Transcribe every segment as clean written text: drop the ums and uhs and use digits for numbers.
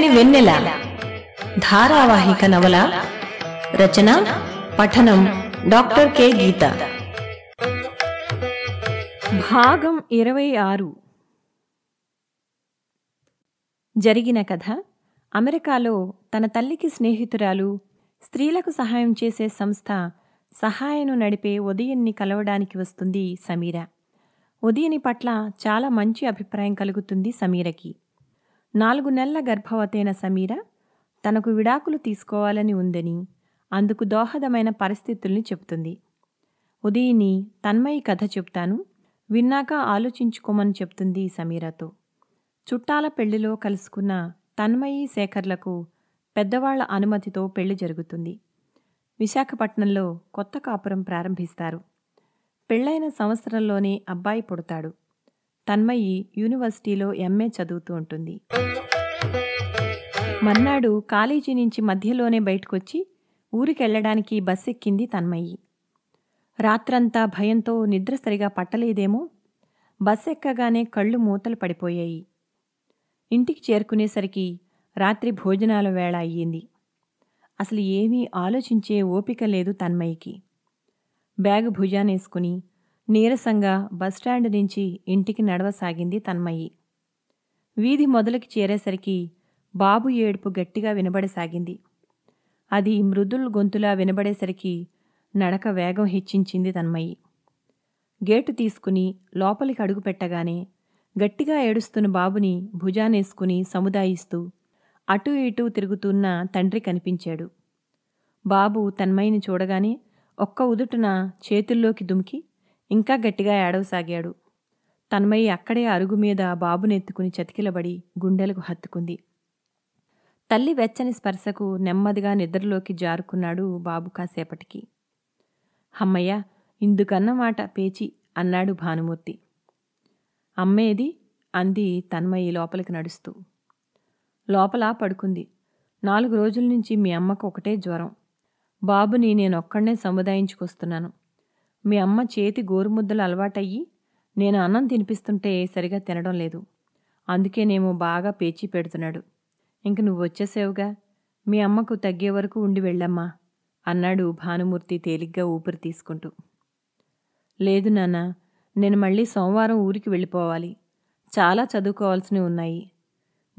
చల్లని వెన్నెల ధారావాహిక నవల. రచన పఠనం డాక్టర్ కె గీత. భాగం 26. జరిగిన కథ. అమెరికాలో తన తల్లికి స్నేహితురాలు, స్త్రీలకు సహాయం చేసే సంస్థ సహాయను నడిపే ఉదయన్ని కలవడానికి వస్తుంది సమీర. ఉదయని పట్ల చాలా మంచి అభిప్రాయం కలుగుతుంది సమీరకి. 4 నెలల గర్భవతైన సమీర తనకు విడాకులు తీసుకోవాలని ఉందని, అందుకు దోహదమైన పరిస్థితుల్ని చెప్తుంది. ఉదయని తన్మయి కథ చెప్తాను, విన్నాక ఆలోచించుకోమని చెప్తుంది సమీరతో. చుట్టాల పెళ్లిలో కలుసుకున్న తన్మయి శేఖర్లకు పెద్దవాళ్ల అనుమతితో పెళ్లి జరుగుతుంది. విశాఖపట్నంలో కొత్త కాపురం ప్రారంభిస్తారు. పెళ్లైన సంవత్సరంలోనే అబ్బాయి పుడతాడు. తన్మయి యూనివర్సిటీలో ఎంఏ చదువుతూ ఉంటుంది. మర్నాడు కాలేజీ నుంచి మధ్యలోనే బయటకొచ్చి ఊరికెళ్లడానికి బస్సు ఎక్కింది తన్మయి. రాత్రంతా భయంతో నిద్ర సరిగా పట్టలేదేమో. బస్సు ఎక్కగానే కళ్ళు మూతలు పడిపోయాయి. ఇంటికి చేరుకునేసరికి రాత్రి భోజనాల వేళ అయ్యింది. అసలు ఏమీ ఆలోచించే ఓపిక లేదు తన్మయికి. బ్యాగ్ భుజానేసుకుని నీరసంగా బస్టాండ్ నుంచి ఇంటికి నడవసాగింది తన్మయి. వీధి మొదలకి చేరేసరికి బాబు ఏడుపు గట్టిగా వినబడసాగింది. అది మృదుల్ గొంతులా వినబడేసరికి నడక వేగం హెచ్చించింది తన్మయి. గేటు తీసుకుని లోపలికి అడుగుపెట్టగానే గట్టిగా ఏడుస్తున్న బాబుని భుజానేసుకుని సముదాయిస్తూ అటూ ఇటూ తిరుగుతున్న తండ్రి కనిపించాడు. బాబు తన్మయిని చూడగానే ఒక్క ఉదుటున చేతుల్లోకి దుమికి ఇంకా గట్టిగా ఏడవసాగాడు. తన్మయి అక్కడే అరుగు మీద బాబునెత్తుకుని చతికిలబడి గుండెలకు హత్తుకుంది. తల్లి వెచ్చని స్పర్శకు నెమ్మదిగా నిద్రలోకి జారుకున్నాడు బాబు. కాసేపటికి అమ్మయ్య, ఇందుకన్నమాట పేచి అన్నాడు భానుమూర్తి. అమ్మేది అంది తన్మయి లోపలికి నడుస్తూ. లోపల పడుకుంది. 4 రోజుల నుంచి మీ అమ్మకు ఒకటే జ్వరం. బాబుని నేనొక్కడనే సముదాయించుకొస్తున్నాను. మీ అమ్మ చేతి గోరుముద్దలు అలవాటయ్యి నేను అన్నం తినిపిస్తుంటే సరిగా తినడం లేదు. అందుకేనేమో బాగా పేచీ పెడుతున్నాడు. ఇంక నువ్వు వచ్చేసేవుగా, మీ అమ్మకు తగ్గే వరకు ఉండి వెళ్ళమ్మా అన్నాడు భానుమూర్తి తేలిగ్గా ఊపిరి తీసుకుంటూ. లేదు నాన్న, నేను మళ్ళీ సోమవారం ఊరికి వెళ్ళిపోవాలి. చాలా చదువుకోవాల్సినవి ఉన్నాయి.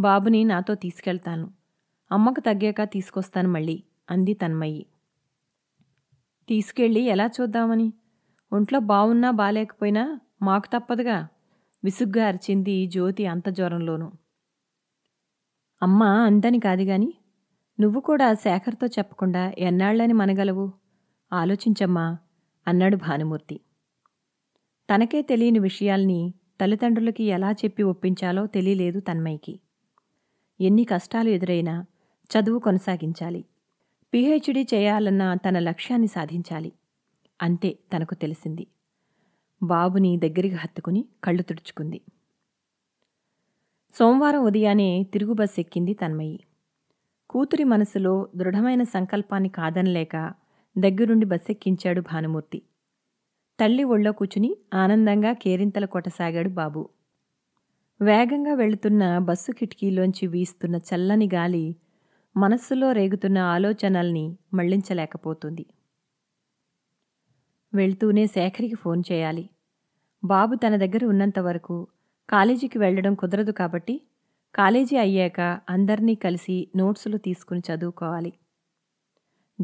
బాబుని నాతో తీసుకెళ్తాను. అమ్మకు తగ్గాక తీసుకొస్తాను మళ్ళీ అంది తన్మయి. తీసుకెళ్ళి ఎలా చూద్దామని? ఒంట్లో బావున్నా బాలేకపోయినా మాకు తప్పదుగా విసుగ్గా అరిచింది జ్యోతి అంత జ్వరంలోనూ. అమ్మా అందని కాదు గాని నువ్వు కూడా శేఖర్తో చెప్పకుండా ఎన్నాళ్ళని మనగలవు? ఆలోచించమ్మా అన్నాడు భానుమూర్తి. తనకే తెలియని విషయాల్ని తల్లిదండ్రులకి ఎలా చెప్పి ఒప్పించాలో తెలియలేదు తన్మయికి. ఎన్ని కష్టాలు ఎదురైనా చదువు కొనసాగించాలి, పీహెచ్డీ చేయాలన్న తన లక్ష్యాన్ని సాధించాలి, అంతే తనకు తెలిసింది. బాబుని దగ్గరికి హత్తుకుని కళ్ళు తుడుచుకుంది. సోమవారం ఉదయానే తిరుగు బస్సు ఎక్కింది తన్మయి. కూతురి మనసులో దృఢమైన సంకల్పాన్ని కాదనలేక దగ్గరుండి బస్సెక్కించాడు భానుమూర్తి. తల్లి ఒళ్ళో కూర్చుని ఆనందంగా కేరింతలు కొట్టసాగాడు బాబు. వేగంగా వెళుతున్న బస్సు కిటికీలోంచి వీస్తున్న చల్లని గాలి మనస్సులో రేగుతున్న ఆలోచనల్ని మళ్లించలేకపోతుంది. వెళ్తూనే శేఖర్కి ఫోన్ చేయాలి. బాబు తన దగ్గర ఉన్నంత వరకు కాలేజీకి వెళ్లడం కుదరదు కాబట్టి కాలేజీ అయ్యాక అందర్నీ కలిసి నోట్సులు తీసుకుని చదువుకోవాలి.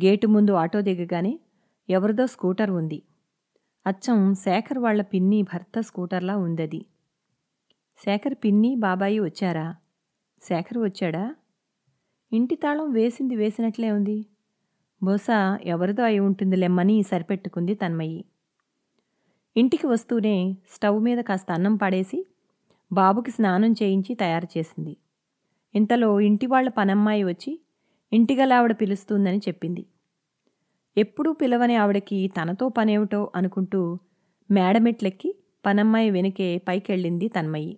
గేటు ముందు ఆటో దిగగానే ఎవరిదో స్కూటర్ ఉంది. అచ్చం శేఖర్ వాళ్ల పిన్ని భర్త స్కూటర్లా ఉందది. శేఖర్ పిన్ని బాబాయి వచ్చారా? శేఖర్ వచ్చాడా? ఇంటి తాళం వేసింది వేసినట్లే ఉంది. బహుశా ఎవరిదో అయి ఉంటుందిలేమ్మని సరిపెట్టుకుంది తన్మయి. ఇంటికి వస్తూనే స్టవ్ మీద కాస్త అన్నం పడేసి బాబుకి స్నానం చేయించి తయారు చేసింది. ఇంతలో ఇంటి వాళ్ళ పనమ్మాయి వచ్చి ఇంటిగల ఆవిడ పిలుస్తుందని చెప్పింది. ఎప్పుడూ పిలవని ఆవిడకి తనతో పనేమిటో అనుకుంటూ మేడమెట్లెక్కి పనమ్మాయి వెనుకే పైకెళ్ళింది తన్మయి.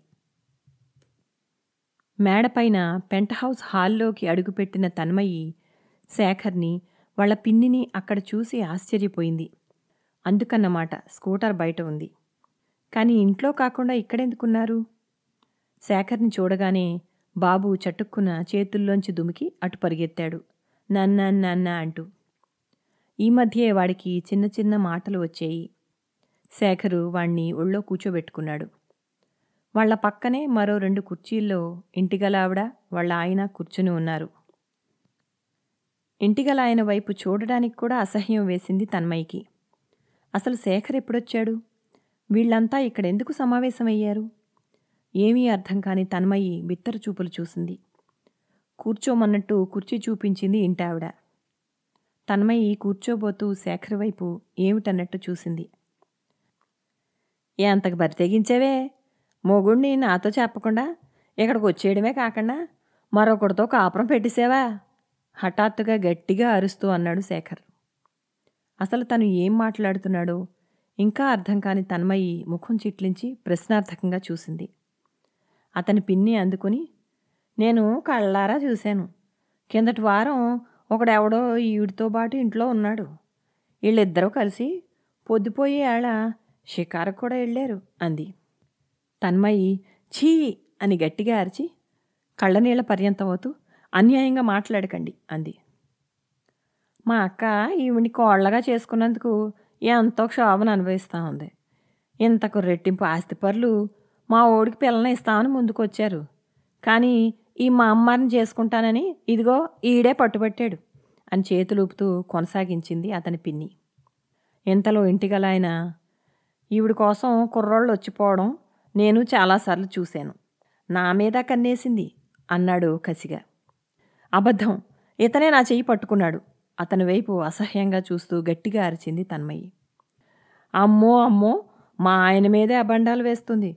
మేడపైన పెంట్ హౌస్ హాల్లోకి అడుగుపెట్టిన తన్మయి శేఖర్ని, వాళ్ల పిన్నిని అక్కడ చూసి ఆశ్చర్యపోయింది. అందుకన్నమాట స్కూటర్ బయట ఉంది. కానీ ఇంట్లో కాకుండా ఇక్కడెందుకున్నారు? శేఖర్ని చూడగానే బాబు చటుక్కున చేతుల్లోంచి దుమికి అటు పరిగెత్తాడు. నాన్న నాన్న అంటూ. ఈ మధ్యే వాడికి చిన్న చిన్న మాటలు వచ్చాయి. శేఖరు వాణ్ణి ఒళ్ళో కూర్చోబెట్టుకున్నాడు. వాళ్ల పక్కనే మరో 2 కుర్చీల్లో ఇంటిగలావిడ వాళ్ళ ఆయన కూర్చుని ఉన్నారు. ఇంటిగల ఆయన వైపు చూడడానికి కూడా అసహ్యం వేసింది తన్మయికి. అసలు శేఖర్ ఎప్పుడొచ్చాడు? వీళ్లంతా ఇక్కడెందుకు సమావేశమయ్యారు? ఏమీ అర్థం కాని తన్మయి బిత్తరు చూపులు చూసింది. కూర్చోమన్నట్టు కుర్చీ చూపించింది ఇంటావిడ. తన్మయి కూర్చోబోతూ శేఖర్ వైపు ఏమిటన్నట్టు చూసింది. ఏంతకు బరి తెగించేవే, మొగుణ్ణి నాతో చెప్పకుండా ఇక్కడికి వచ్చేయడమే కాకుండా మరొకటితో కాపురం పెట్టేసేవా? హఠాత్తుగా గట్టిగా అరుస్తూ అన్నాడు శేఖర్. అసలు తను ఏం మాట్లాడుతున్నాడో ఇంకా అర్థం కాని తన్మయి ముఖం చిట్లించి ప్రశ్నార్థకంగా చూసింది. అతని పిన్ని అందుకుని, నేను కళ్ళారా చూశాను. కిందటి వారం ఒకడెవడో ఈవిడితో పాటు ఇంట్లో ఉన్నాడు. వీళ్ళిద్దరూ కలిసి పొద్దుపోయే ఆడ షికారు కూడా వెళ్ళారు అంది. తన్మయి ఛీ అని గట్టిగా అరిచి కళ్ళనీళ్ళ పర్యంతమవుతూ, అన్యాయంగా మాట్లాడకండి అంది. మా అక్క ఈవిని కోళ్ళగా చేసుకున్నందుకు ఎంతో క్షోభను అనుభవిస్తూ ఉంది. ఇంతకు రెట్టింపు ఆస్తిపరులు మా ఓడికి పిల్లని ఇస్తామని ముందుకొచ్చారు. కానీ ఈ మా అమ్మారిని చేసుకుంటానని ఇదిగో ఈడే పట్టుబట్టాడు అని చేతులూపుతూ కొనసాగించింది అతని పిన్ని. ఇంతలో ఇంటిగల ఆయన, ఈవిడి కోసం కుర్రోళ్ళు వచ్చిపోవడం నేను చాలాసార్లు చూశాను. నా మీద కన్నేసింది అన్నాడు కసిగా. అబద్ధం, ఇతనే నా చెయ్యి పట్టుకున్నాడు అతని వైపు అసహ్యంగా చూస్తూ గట్టిగా అరిచింది తన్మయి. అమ్మో అమ్మో, మా ఆయన మీదే అబండాలు వేస్తుంది.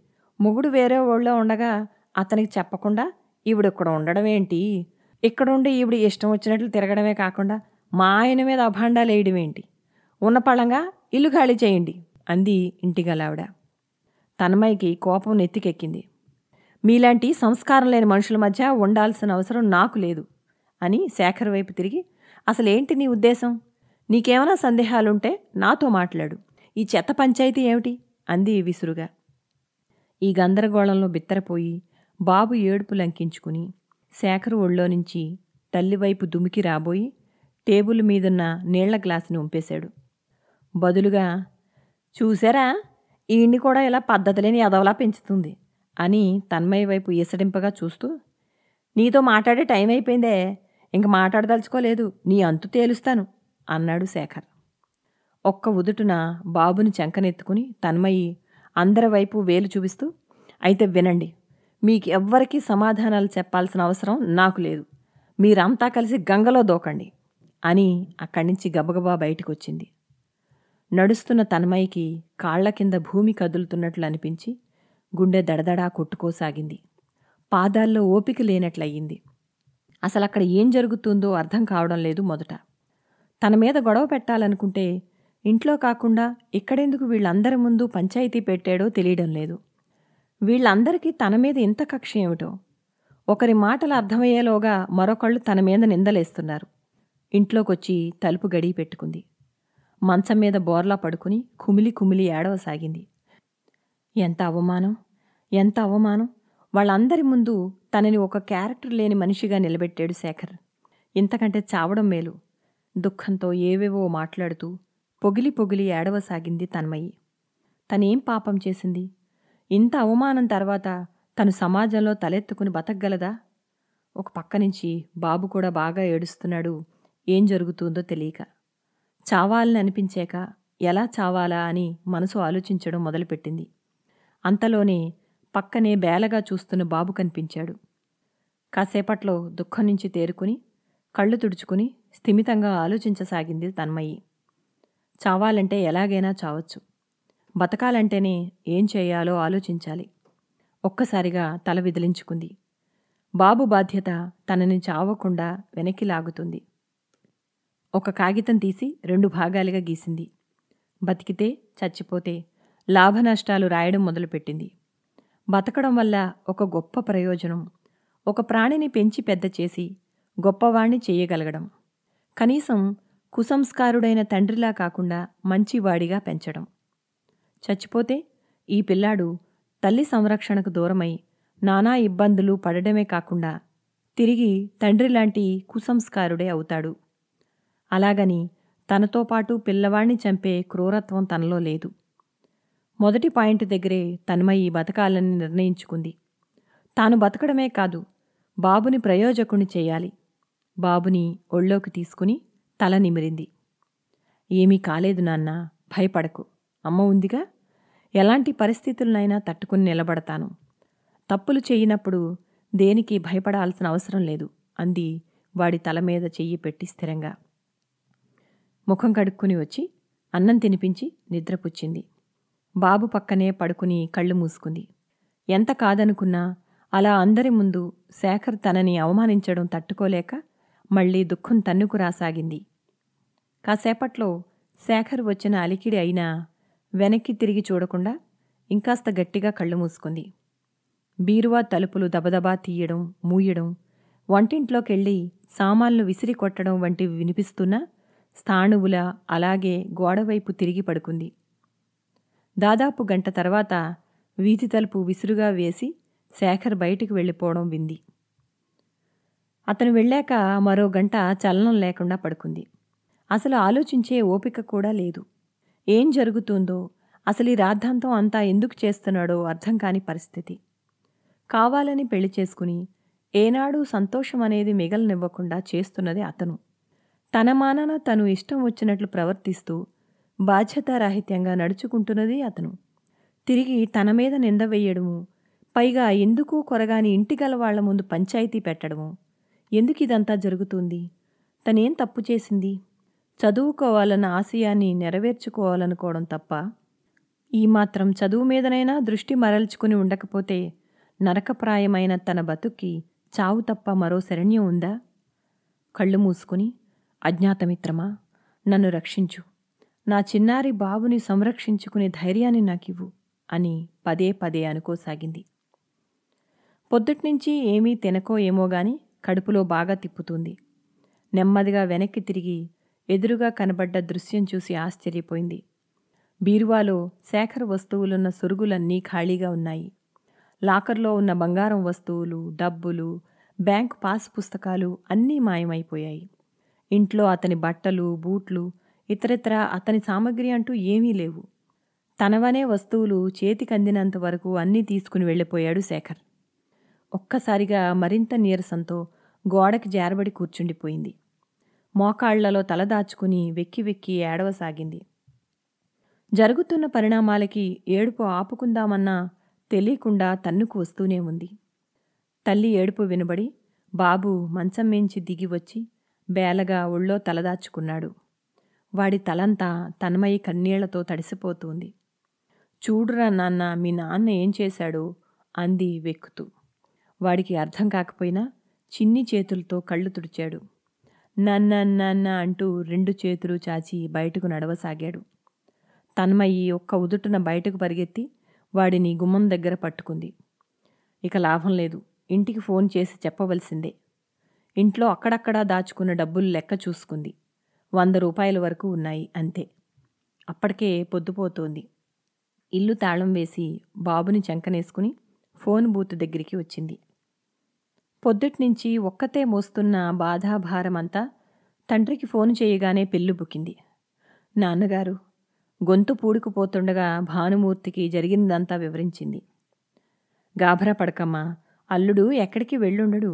మొగుడు వేరే ఊళ్ళో ఉండగా అతనికి చెప్పకుండా ఈవిడ ఇక్కడ ఉండడం ఏంటి? ఇక్కడుండి ఈవిడ ఇష్టం వచ్చినట్లు తిరగడమే కాకుండా మా ఆయన మీద అభాండాలు వేయడం ఏంటి? ఉన్న పళంగా ఇల్లు ఖాళీ చేయండి అంది ఇంటిగలావిడ. తన్మయికి కోపం నెత్తికెక్కింది. మీలాంటి సంస్కారం లేని మనుషుల మధ్య ఉండాల్సిన అవసరం నాకు లేదు అని శేఖర్ వైపు తిరిగి, అసలేంటి నీ ఉద్దేశం? నీకేమైనా సందేహాలుంటే నాతో మాట్లాడు. ఈ చెత్త పంచాయతీ ఏమిటి అంది విసురుగా. ఈ గందరగోళంలో బిత్తరపోయి బాబు ఏడుపు లంకించుకుని శేఖర్ ఒళ్ళో నుంచి తల్లివైపు దుమికి రాబోయి టేబుల్ మీదున్న నీళ్ల గ్లాసుని ఉంపేశాడు. బదులుగా, చూసారా ఈయన్ని కూడా ఇలా పద్ధతిలేని ఎదవలా పెంచుతుంది అని తన్మయి వైపు ఈసడింపగా చూస్తూ, నీతో మాట్లాడే టైం అయిపోయిందే, ఇంక మాట్లాడదలుచుకోలేదు, నీ అంతు తేలుస్తాను అన్నాడు శేఖర్. ఒక్క ఉదుటున బాబుని చెంకనెత్తుకుని తన్మయి అందరి వైపు వేలు చూపిస్తూ, అయితే వినండి, మీకు ఎవ్వరికీ సమాధానాలు చెప్పాల్సిన అవసరం నాకు లేదు. మీరంతా కలిసి గంగలో దూకండి అని అక్కడి నుంచి గబగబా బయటికి వచ్చింది. నడుస్తున్న తన్మయికి కాళ్ల కింద భూమి కదులుతున్నట్లు అనిపించి గుండె దడదడా కొట్టుకోసాగింది. పాదాల్లో ఓపిక లేనట్లయింది. అసలు అక్కడ ఏం జరుగుతుందో అర్థం కావడం లేదు. మొదట తన మీద గొడవ పెట్టాలనుకుంటే ఇంట్లో కాకుండా ఇక్కడెందుకు వీళ్ళందరి ముందు పంచాయతీ పెట్టాడో తెలియడం లేదు. వీళ్ళందరికీ తన మీద ఇంత కక్ష ఏమిటో? ఒకరి మాటలు అర్థమయ్యేలోగా మరొకళ్ళు తన మీద నిందలేస్తున్నారు. ఇంట్లోకొచ్చి తలుపు గడియ పెట్టుకుంది. మంచం మీద బోర్లా పడుకుని కుమిలి కుమిలి ఏడవసాగింది. ఎంత అవమానం, ఎంత అవమానం! వాళ్ళందరి ముందు తనని ఒక క్యారెక్టర్ లేని మనిషిగా నిలబెట్టాడు శేఖర్. ఇంతకంటే చావడం మేలు. దుఃఖంతో ఏవేవో మాట్లాడుతూ పొగిలి పొగిలి ఏడవసాగింది తన్మయి. తనేం పాపం చేసింది? ఇంత అవమానం తర్వాత తను సమాజంలో తలెత్తుకుని బతకగలదా? ఒక పక్క నుంచి బాబు కూడా బాగా ఏడుస్తున్నాడు, ఏం జరుగుతుందో తెలియక. చావాలని అనిపించాక ఎలా చావాలా అని మనసు ఆలోచించడం మొదలుపెట్టింది. అంతలోనే పక్కనే బేలగా చూస్తున్న బాబు కనిపించాడు. కాసేపట్లో దుఃఖం నుంచి తేరుకుని కళ్ళు తుడుచుకుని స్థిమితంగా ఆలోచించసాగింది తన్మయి. చావాలంటే ఎలాగైనా చావచ్చు, బతకాలంటేనే ఏం చేయాలో ఆలోచించాలి. ఒక్కసారిగా తల విదిలించుకుంది. బాబు బాధ్యత తనని చావకుండా వెనక్కి లాగుతుంది. ఒక కాగితం తీసి 2 భాగాలుగా గీసింది. బతికితే, చచ్చిపోతే లాభనష్టాలు రాయడం మొదలుపెట్టింది. బతకడం వల్ల ఒక గొప్ప ప్రయోజనం, ఒక ప్రాణిని పెంచి పెద్ద చేసి గొప్పవాణ్ణి చేయగలగడం, కనీసం కుసంస్కారుడైన తండ్రిలా కాకుండా మంచివాడిగా పెంచడం. చచ్చిపోతే ఈ పిల్లాడు తల్లి సంరక్షణకు దూరమై నానా ఇబ్బందులు పడడమే కాకుండా తిరిగి తండ్రిలాంటి కుసంస్కారుడే అవుతాడు. అలాగని తనతో పాటు పిల్లవాణ్ణి చంపే క్రూరత్వం తనలో లేదు. మొదటి పాయింట్ దగ్గరే తన్మయి బతకాలని నిర్ణయించుకుంది. తాను బతకడమే కాదు, బాబుని ప్రయోజకుని చేయాలి. బాబుని ఒళ్ళోకి తీసుకుని తల నిమిరింది. ఏమీ కాలేదు నాన్న, భయపడకు, అమ్మ ఉందిగా, ఎలాంటి పరిస్థితులనైనా తట్టుకుని నిలబడతాను. తప్పులు చేయనప్పుడు దేనికి భయపడాల్సిన అవసరం లేదు అంది వాడి తల మీద చెయ్యి పెట్టి స్థిరంగా. ముఖం కడుక్కుని వచ్చి అన్నం తినిపించి నిద్రపుచ్చింది. బాబు పక్కనే పడుకుని కళ్ళు మూసుకుంది. ఎంత కాదనుకున్నా అలా అందరి ముందు శేఖర్ తనని అవమానించడం తట్టుకోలేక మళ్లీ దుఃఖం తన్నుకురాసాగింది. కాసేపట్లో శేఖర్ వచ్చిన అలికిడి అయినా వెనక్కి తిరిగి చూడకుండా ఇంకాస్త గట్టిగా కళ్ళు మూసుకుంది. బీరువా తలుపులు దబదబా తీయడం, మూయడం, వంటింట్లోకెళ్ళి సామాన్లు విసిరి కొట్టడం వంటివి వినిపిస్తున్నా స్థాణువులా అలాగే గోడవైపు తిరిగి పడుకుంది. దాదాపు గంట తర్వాత వీధి తలుపు విసురుగా వేసి శేఖర్ బయటికి వెళ్ళిపోవడం వింది. అతను వెళ్ళాక మరో గంట చలనం లేకుండా పడుకుంది. అసలు ఆలోచించే ఓపిక కూడా లేదు. ఏం జరుగుతుందో, అసలు ఈ రాద్ధాంతం అంతా ఎందుకు చేస్తున్నాడో అర్థం కాని పరిస్థితి. కావాలని పెళ్లి చేసుకుని ఏనాడు సంతోషం అనేది మిగలనివ్వకుండా చేస్తున్నది అతను. తన మానాన తను ఇష్టం వచ్చినట్లు ప్రవర్తిస్తూ బాధ్యతారాహిత్యంగా నడుచుకుంటున్నది అతను. తిరిగి తన మీద నింద వేయడము, పైగా ఎందుకు కొరగాని ఇంటి గల వాళ్ల ముందు పంచాయతీ పెట్టడము. ఎందుకు ఇదంతా జరుగుతుంది? తనేం తప్పు చేసింది? చదువుకోవాలన్న ఆశయాన్ని నెరవేర్చుకోవాలనుకోవడం తప్ప ఈ మాత్రం చదువు మీదనైనా దృష్టి మరల్చుకుని ఉండకపోతే నరకప్రాయమైన తన బతుక్కి చావు తప్ప మరో శరణ్యం ఉందా? కళ్ళు మూసుకుని, అజ్ఞాతమిత్రమా, నన్ను రక్షించు, నా చిన్నారి బాబుని సంరక్షించుకునే ధైర్యాన్ని నాకివ్వు అని పదే పదే అనుకోసాగింది. పొద్దుట్నుంచి ఏమీ తినకో ఏమోగాని కడుపులో బాగా తిప్పుతుంది. నెమ్మదిగా వెనక్కి తిరిగి ఎదురుగా కనబడ్డ దృశ్యం చూసి ఆశ్చర్యపోయింది. బీరువాలో శేఖర్ వస్తువులున్న సురుగులన్నీ ఖాళీగా ఉన్నాయి. లాకర్లో ఉన్న బంగారం వస్తువులు, డబ్బులు, బ్యాంకు పాస్ పుస్తకాలు అన్నీ మాయమైపోయాయి. ఇంట్లో అతని బట్టలు, బూట్లు, ఇతరత్రా అతని సామగ్రి అంటూ ఏమీ లేవు. తనవనే వస్తువులు చేతికందినంత వరకు అన్నీ తీసుకుని వెళ్ళిపోయాడు శేఖర్. ఒక్కసారిగా మరింత నీరసంతో గోడకి జారబడి కూర్చుండిపోయింది. మోకాళ్లలో తలదాచుకుని వెక్కి వెక్కి ఏడవసాగింది. జరుగుతున్న పరిణామాలకి ఏడుపు ఆపుకుందామన్నా తెలియకుండా తన్నుకు వస్తూనే ఉంది. తల్లి ఏడుపు వినబడి బాబు మంచం మించి దిగి వచ్చి బేలగా ఒళ్ళో తలదాచుకున్నాడు. వాడి తలంతా తన్మయి కన్నీళ్లతో తడిసిపోతుంది. చూడురా నాన్న, మీ నాన్న ఏం చేశాడు అంది వెక్కుతూ. వాడికి అర్థం కాకపోయినా చిన్ని చేతులతో కళ్ళు తుడిచాడు. నాన్న నాన్న అంటూ రెండు చేతులు చాచి బయటకు నడవసాగాడు. తన్మయి ఒక్క ఉదుటున బయటకు పరిగెత్తి వాడిని గుమ్మం దగ్గర పట్టుకుంది. ఇక లాభం లేదు, ఇంటికి ఫోన్ చేసి చెప్పవలసిందే. ఇంట్లో అక్కడక్కడా దాచుకున్న డబ్బులు లెక్క చూసుకుంది. 100 రూపాయల వరకు ఉన్నాయి, అంతే. అప్పటికే పొద్దుపోతోంది. ఇల్లు తాళం వేసి బాబుని చెంకనేసుకుని ఫోన్ బూత్ దగ్గరికి వచ్చింది. పొద్దుట్నుంచి ఒక్కతే మోస్తున్న బాధాభారమంతా తండ్రికి ఫోన్ చేయగానే పెళ్ళుబుకింది. నాన్నగారు గొంతు పూడుకుపోతుండగా భానుమూర్తికి జరిగిందంతా వివరించింది. గాభరా పడకమ్మా, అల్లుడు ఎక్కడికి వెళ్ళుండడు,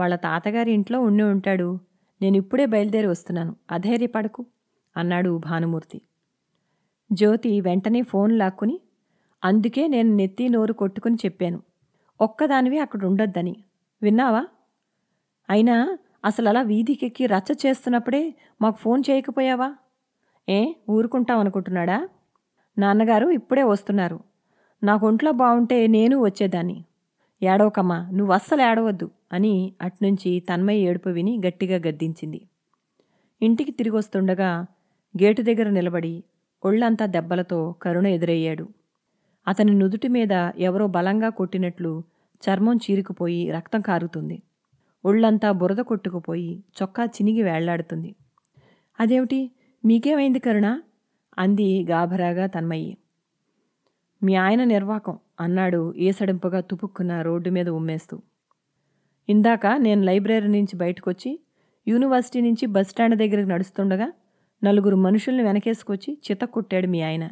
వాళ్ళ తాతగారి ఇంట్లో ఉండి ఉంటాడు, నేనిప్పుడే బయలుదేరి వస్తున్నాను, అధైర్యపడకు అన్నాడు భానుమూర్తి. జ్యోతి వెంటనే ఫోన్ లాక్కుని, అందుకే నేను నెత్తి నోరు కొట్టుకుని చెప్పాను, ఒక్కదానివి అక్కడ ఉండొద్దని, విన్నావా? అయినా అసలు అలా వీధికెక్కి రచ్చ చేస్తున్నప్పుడే మాకు ఫోన్ చేయకపోయావా? ఏ ఊరుకుంటామనుకుంటున్నాడా? నాన్నగారు ఇప్పుడే వస్తున్నారు, నాకొంట్లో బాగుంటే నేను వచ్చేదాన్ని. ఏడవకమ్మా, నువ్వు అస్సలు ఏడవద్దు అని అట్నుంచి తన్మయ్య ఏడుపు విని గట్టిగా గద్దించింది. ఇంటికి తిరిగి వస్తుండగా గేటు దగ్గర నిలబడి ఒళ్ళంతా దెబ్బలతో కరుణ ఎదురయ్యాడు. అతని నుదుటి మీద ఎవరో బలంగా కొట్టినట్లు చర్మం చీరుకుపోయి రక్తం కారుతుంది. ఒళ్ళంతా బురద కొట్టుకుపోయి చొక్కా చినిగి వేళ్లాడుతుంది. అదేమిటి, మీకేమైంది కరుణ అంది గాభరాగా తన్మయ్యి. మీ ఆయన నిర్వాకం అన్నాడు ఏసడింపగా తుపుక్కున రోడ్డు మీద ఉమ్మేస్తూ. ఇందాక నేను లైబ్రరీ నుంచి బయటకొచ్చి యూనివర్సిటీ నుంచి బస్టాండ్ దగ్గరికి నడుస్తుండగా నలుగురు మనుషుల్ని వెనకేసుకొచ్చి చితక్కొట్టాడు మీ ఆయన.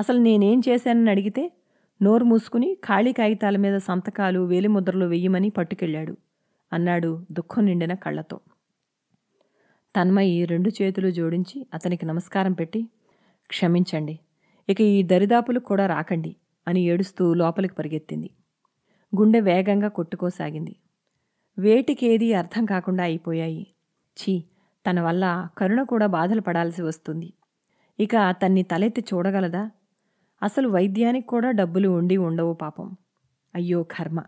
అసలు నేనేం చేశానని అడిగితే నోరు మూసుకుని ఖాళీ కాగితాల మీద సంతకాలు వేలిముద్రలు వెయ్యమని పట్టుకెళ్ళాడు అన్నాడు దుఃఖం నిండిన కళ్ళతో. తన్మయి రెండు చేతులు జోడించి అతనికి నమస్కారం పెట్టి, క్షమించండి, ఇక ఈ దరిదాపులు కూడా రాకండి అని ఏడుస్తూ లోపలికి పరిగెత్తింది. గుండె వేగంగా కొట్టుకోసాగింది. వేటికేది అర్థం కాకుండా అయిపోయాయి. ఛీ, తన వల్ల కరుణ కూడా బాధలు పడాల్సి వస్తుంది. ఇక తన్ని తలెత్తి చూడగలదా? అసలు వైద్యానికి కూడా డబ్బులు ఉండి ఉండవు పాపం. అయ్యో కర్మ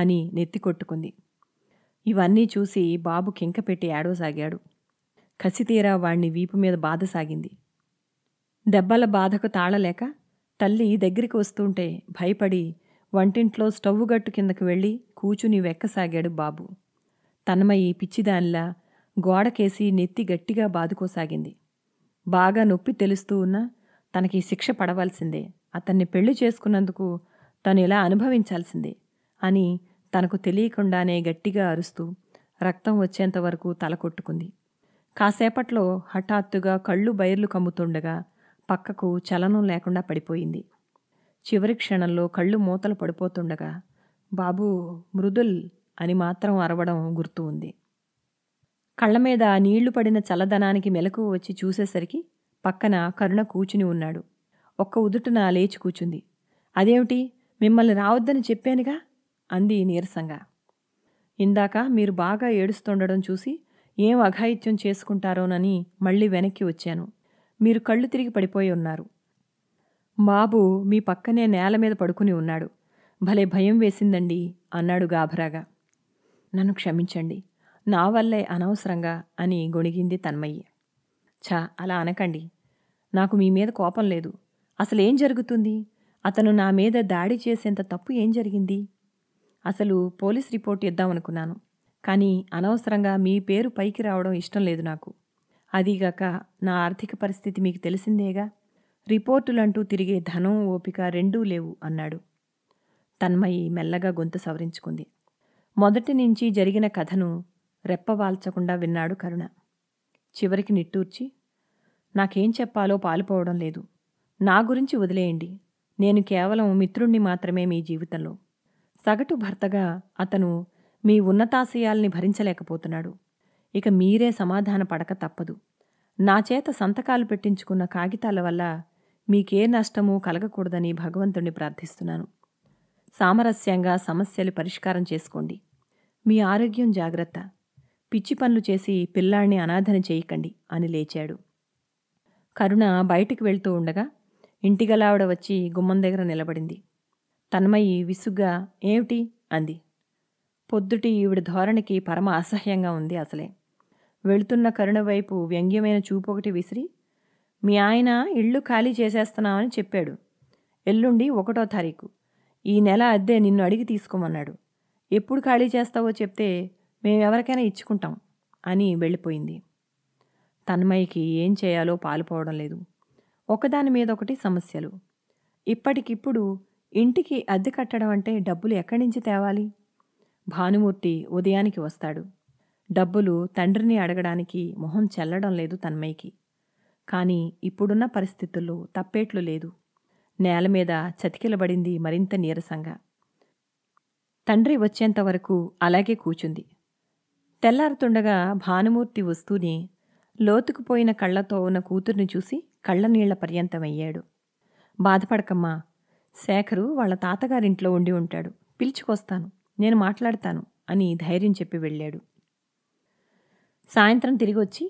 అని నెత్తికొట్టుకుంది. ఇవన్నీ చూసి బాబు కింకపెట్టి ఏడవసాగాడు. కసితీరా వాణ్ణి వీపు మీద బాధ సాగింది. దెబ్బల బాధకు తాళలేక తల్లి దగ్గరికి వస్తుంటే భయపడి వంటింట్లో స్టవ్ గట్టు కిందకు వెళ్ళి కూచుని వెక్కసాగాడు బాబు. తన్మయి పిచ్చిదానిలా గోడకేసి నెత్తి గట్టిగా బాదుకోసాగింది. బాగా నొప్పి తెలుస్తూ ఉన్నా తనకి శిక్ష పడవలసిందే, అతన్ని పెళ్లి చేసుకున్నందుకు తను ఇలా అనుభవించాల్సిందే అని తనకు తెలియకుండానే గట్టిగా అరుస్తూ రక్తం వచ్చేంత వరకు తల కొట్టుకుంది. కాసేపట్లో హఠాత్తుగా కళ్ళు బైర్లు కమ్ముతుండగా పక్కకు చలనం లేకుండా పడిపోయింది. చివరి క్షణంలో కళ్ళు మూతలు పడిపోతుండగా బాబు మృదుల్ అని మాత్రం అరవడం గుర్తు ఉంది. కళ్ళ మీద నీళ్లు పడిన చల్లదనానికి మెలకువ వచ్చి చూసేసరికి పక్కన కరుణ కూచుని ఉన్నాడు. ఒక్క ఉదుటున లేచి కూచుంది. అదేమిటి, మిమ్మల్ని రావద్దని చెప్పానుగా అంది నీరసంగా. ఇందాక మీరు బాగా ఏడుస్తుండడం చూసి ఏం అఘాయిత్యం చేసుకుంటారోనని మళ్ళీ వెనక్కి వచ్చాను. మీరు కళ్ళు తిరిగి పడిపోయి ఉన్నారు. బాబు మీ పక్కనే నేల మీద పడుకుని ఉన్నాడు. భలే భయం వేసిందండి అన్నాడు గాభరాగా. నన్ను క్షమించండి, నా వల్లే అనవసరంగా అని గొణిగింది తన్మయ్య. ఛా, అలా అనకండి, నాకు మీ మీద కోపం లేదు. అసలేం జరుగుతుంది? అతను నా మీద దాడి చేసేంత తప్పు ఏం జరిగింది? అసలు పోలీస్ రిపోర్ట్ ఇద్దామనుకున్నాను, కానీ అనవసరంగా మీ పేరు పైకి రావడం ఇష్టం లేదు నాకు. అదీగాక నా ఆర్థిక పరిస్థితి మీకు తెలిసిందేగా, రిపోర్టులంటూ తిరిగే ధనం ఓపిక రెండూ లేవు అన్నాడు. తన్మయి మెల్లగా గొంతు సవరించుకుంది. మొదటి నుంచి జరిగిన కథను రెప్పవాల్చకుండా విన్నాడు కరుణ. చివరికి నిట్టూర్చి, నాకేం చెప్పాలో పాలుపోవడం లేదు, నా గురించి వదిలేయండి. నేను కేవలం మిత్రుణ్ణి మాత్రమే మీ జీవితంలో. సగటు భర్తగా అతను మీ ఉన్నతాశయాల్ని భరించలేకపోతున్నాడు. ఇక మీరే సమాధాన పడక తప్పదు. నా చేత సంతకాలు పెట్టించుకున్న కాగితాల వల్ల మీకే నష్టమూ కలగకూడదని భగవంతుణ్ణి ప్రార్థిస్తున్నాను. సామరస్యంగా సమస్యలు పరిష్కారం చేసుకోండి. మీ ఆరోగ్యం జాగ్రత్త. పిచ్చి పనులు చేసి పిల్లాడిని అనాథన చేయకండి అని లేచాడు. కరుణ బయటికి వెళ్తూ ఉండగా ఇంటిగలావిడ వచ్చి గుమ్మం దగ్గర నిలబడింది. తన్మయి విసుగ్గా ఏమిటి అంది. పొద్దుటి ఈవిడ ధోరణికి పరమ అసహ్యంగా ఉంది అసలే. వెళుతున్న కరుణ వైపు వ్యంగ్యమైన చూపు ఒకటి విసిరి, మీ ఆయన ఇళ్ళు ఖాళీ చేసేస్తున్నామని చెప్పాడు. ఎల్లుండి 1వ తారీఖు. ఈ నెల అద్దె నిన్ను అడిగి తీసుకోమన్నాడు. ఎప్పుడు ఖాళీ చేస్తావో చెప్తే మేమెవరికైనా ఇచ్చుకుంటాం అని వెళ్ళిపోయింది. తన్మయికి ఏం చేయాలో పాలుపోవడం లేదు. ఒకదాని మీద ఒకటి సమస్యలు. ఇప్పటికిప్పుడు ఇంటికి అద్దె కట్టడం అంటే డబ్బులు ఎక్కడి నుంచి తేవాలి? భానుమూర్తి ఉదయానికి వస్తాడు. డబ్బులు తండ్రిని అడగడానికి మొహం చెల్లడం లేదు తన్మయికి. కానీ ఇప్పుడున్న పరిస్థితుల్లో తప్పేట్లు లేదు. నేల మీద చతికిలబడింది మరింత నీరసంగా. తండ్రి వచ్చేంత వరకు అలాగే కూచుంది. తెల్లారుతుండగా భానుమూర్తి వస్తూనే లోతుకుపోయిన కళ్ళతో ఉన్న కూతుర్ని చూసి కళ్ళనీళ్ల పర్యంతమయ్యాడు. బాధపడకమ్మా, శేఖరు వాళ్ళ తాతగారింట్లో ఉండి ఉంటాడు, పిలుచుకొస్తాను, నేను మాట్లాడతాను అని ధైర్యం చెప్పి వెళ్ళాడు. సాయంత్రం తిరిగొచ్చి,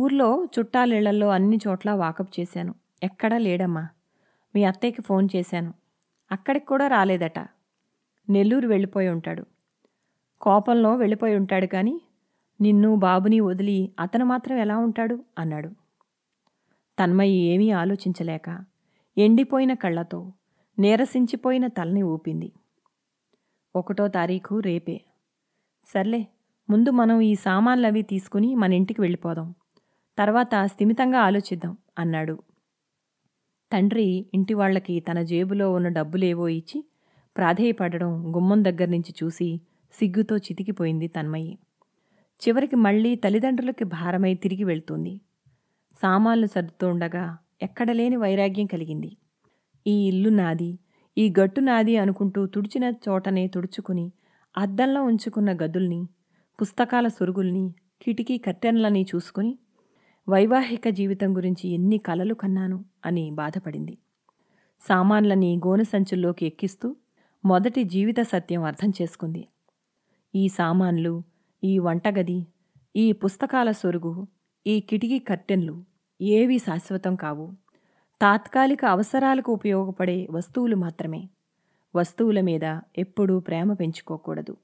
ఊర్లో చుట్టాలిళ్లలో అన్ని చోట్ల వాకప్ చేశాను, ఎక్కడా లేడమ్మా. మీ అత్తయ్యకి ఫోన్ చేశాను, అక్కడికి కూడా రాలేదట. నెల్లూరు వెళ్ళిపోయి ఉంటాడు. కోపంలో వెళ్ళిపోయి ఉంటాడు, కానీ నిన్ను బాబుని వదిలి అతను మాత్రం ఎలా ఉంటాడు అన్నాడు. తన్మయి ఏమీ ఆలోచించలేక ఎండిపోయిన కళ్ళతో నీరసించిపోయిన తలని ఊపింది. 1వ తారీఖు రేపే. సర్లే, ముందు మనం ఈ సామాన్లవి తీసుకుని మన ఇంటికి వెళ్ళిపోదాం, తర్వాత స్థిమితంగా ఆలోచిద్దాం అన్నాడు. తండ్రి ఇంటి వాళ్లకి తన జేబులో ఉన్న డబ్బులేవో ఇచ్చి ప్రాధేయపడడం గుమ్మం దగ్గర నుంచి చూసి సిగ్గుతో చితికిపోయింది తన్మయి. చివరికి మళ్లీ తల్లిదండ్రులకి భారమై తిరిగి వెళ్తుంది. సామాన్లు సర్దుతూ ఉండగా ఎక్కడలేని వైరాగ్యం కలిగింది. ఈ ఇల్లు నాది, ఈ గట్టు నాది అనుకుంటూ తుడిచిన చోటనే తుడుచుకుని అద్దంలో ఉంచుకున్న గదుల్ని, పుస్తకాల సొరుగుల్ని, కిటికీ కర్టెన్లని చూసుకుని వైవాహిక జీవితం గురించి ఎన్ని కలలు కన్నాను అని బాధపడింది. సామాన్లని గోను సంచుల్లోకి ఎక్కిస్తూ మొదటి జీవిత సత్యం అర్థం చేసుకుంది. ఈ సామాన్లు, ఈ వంటగది, ఈ పుస్తకాల సొరుగు, ఈ కిటికీ కర్టెన్లు ఏవి శాశ్వతం కావు. తాత్కాలిక అవసరాలకు ఉపయోగపడే వస్తువులు మాత్రమే. వస్తువుల మీద ఎప్పుడూ ప్రేమ పెంచుకోకూడదు.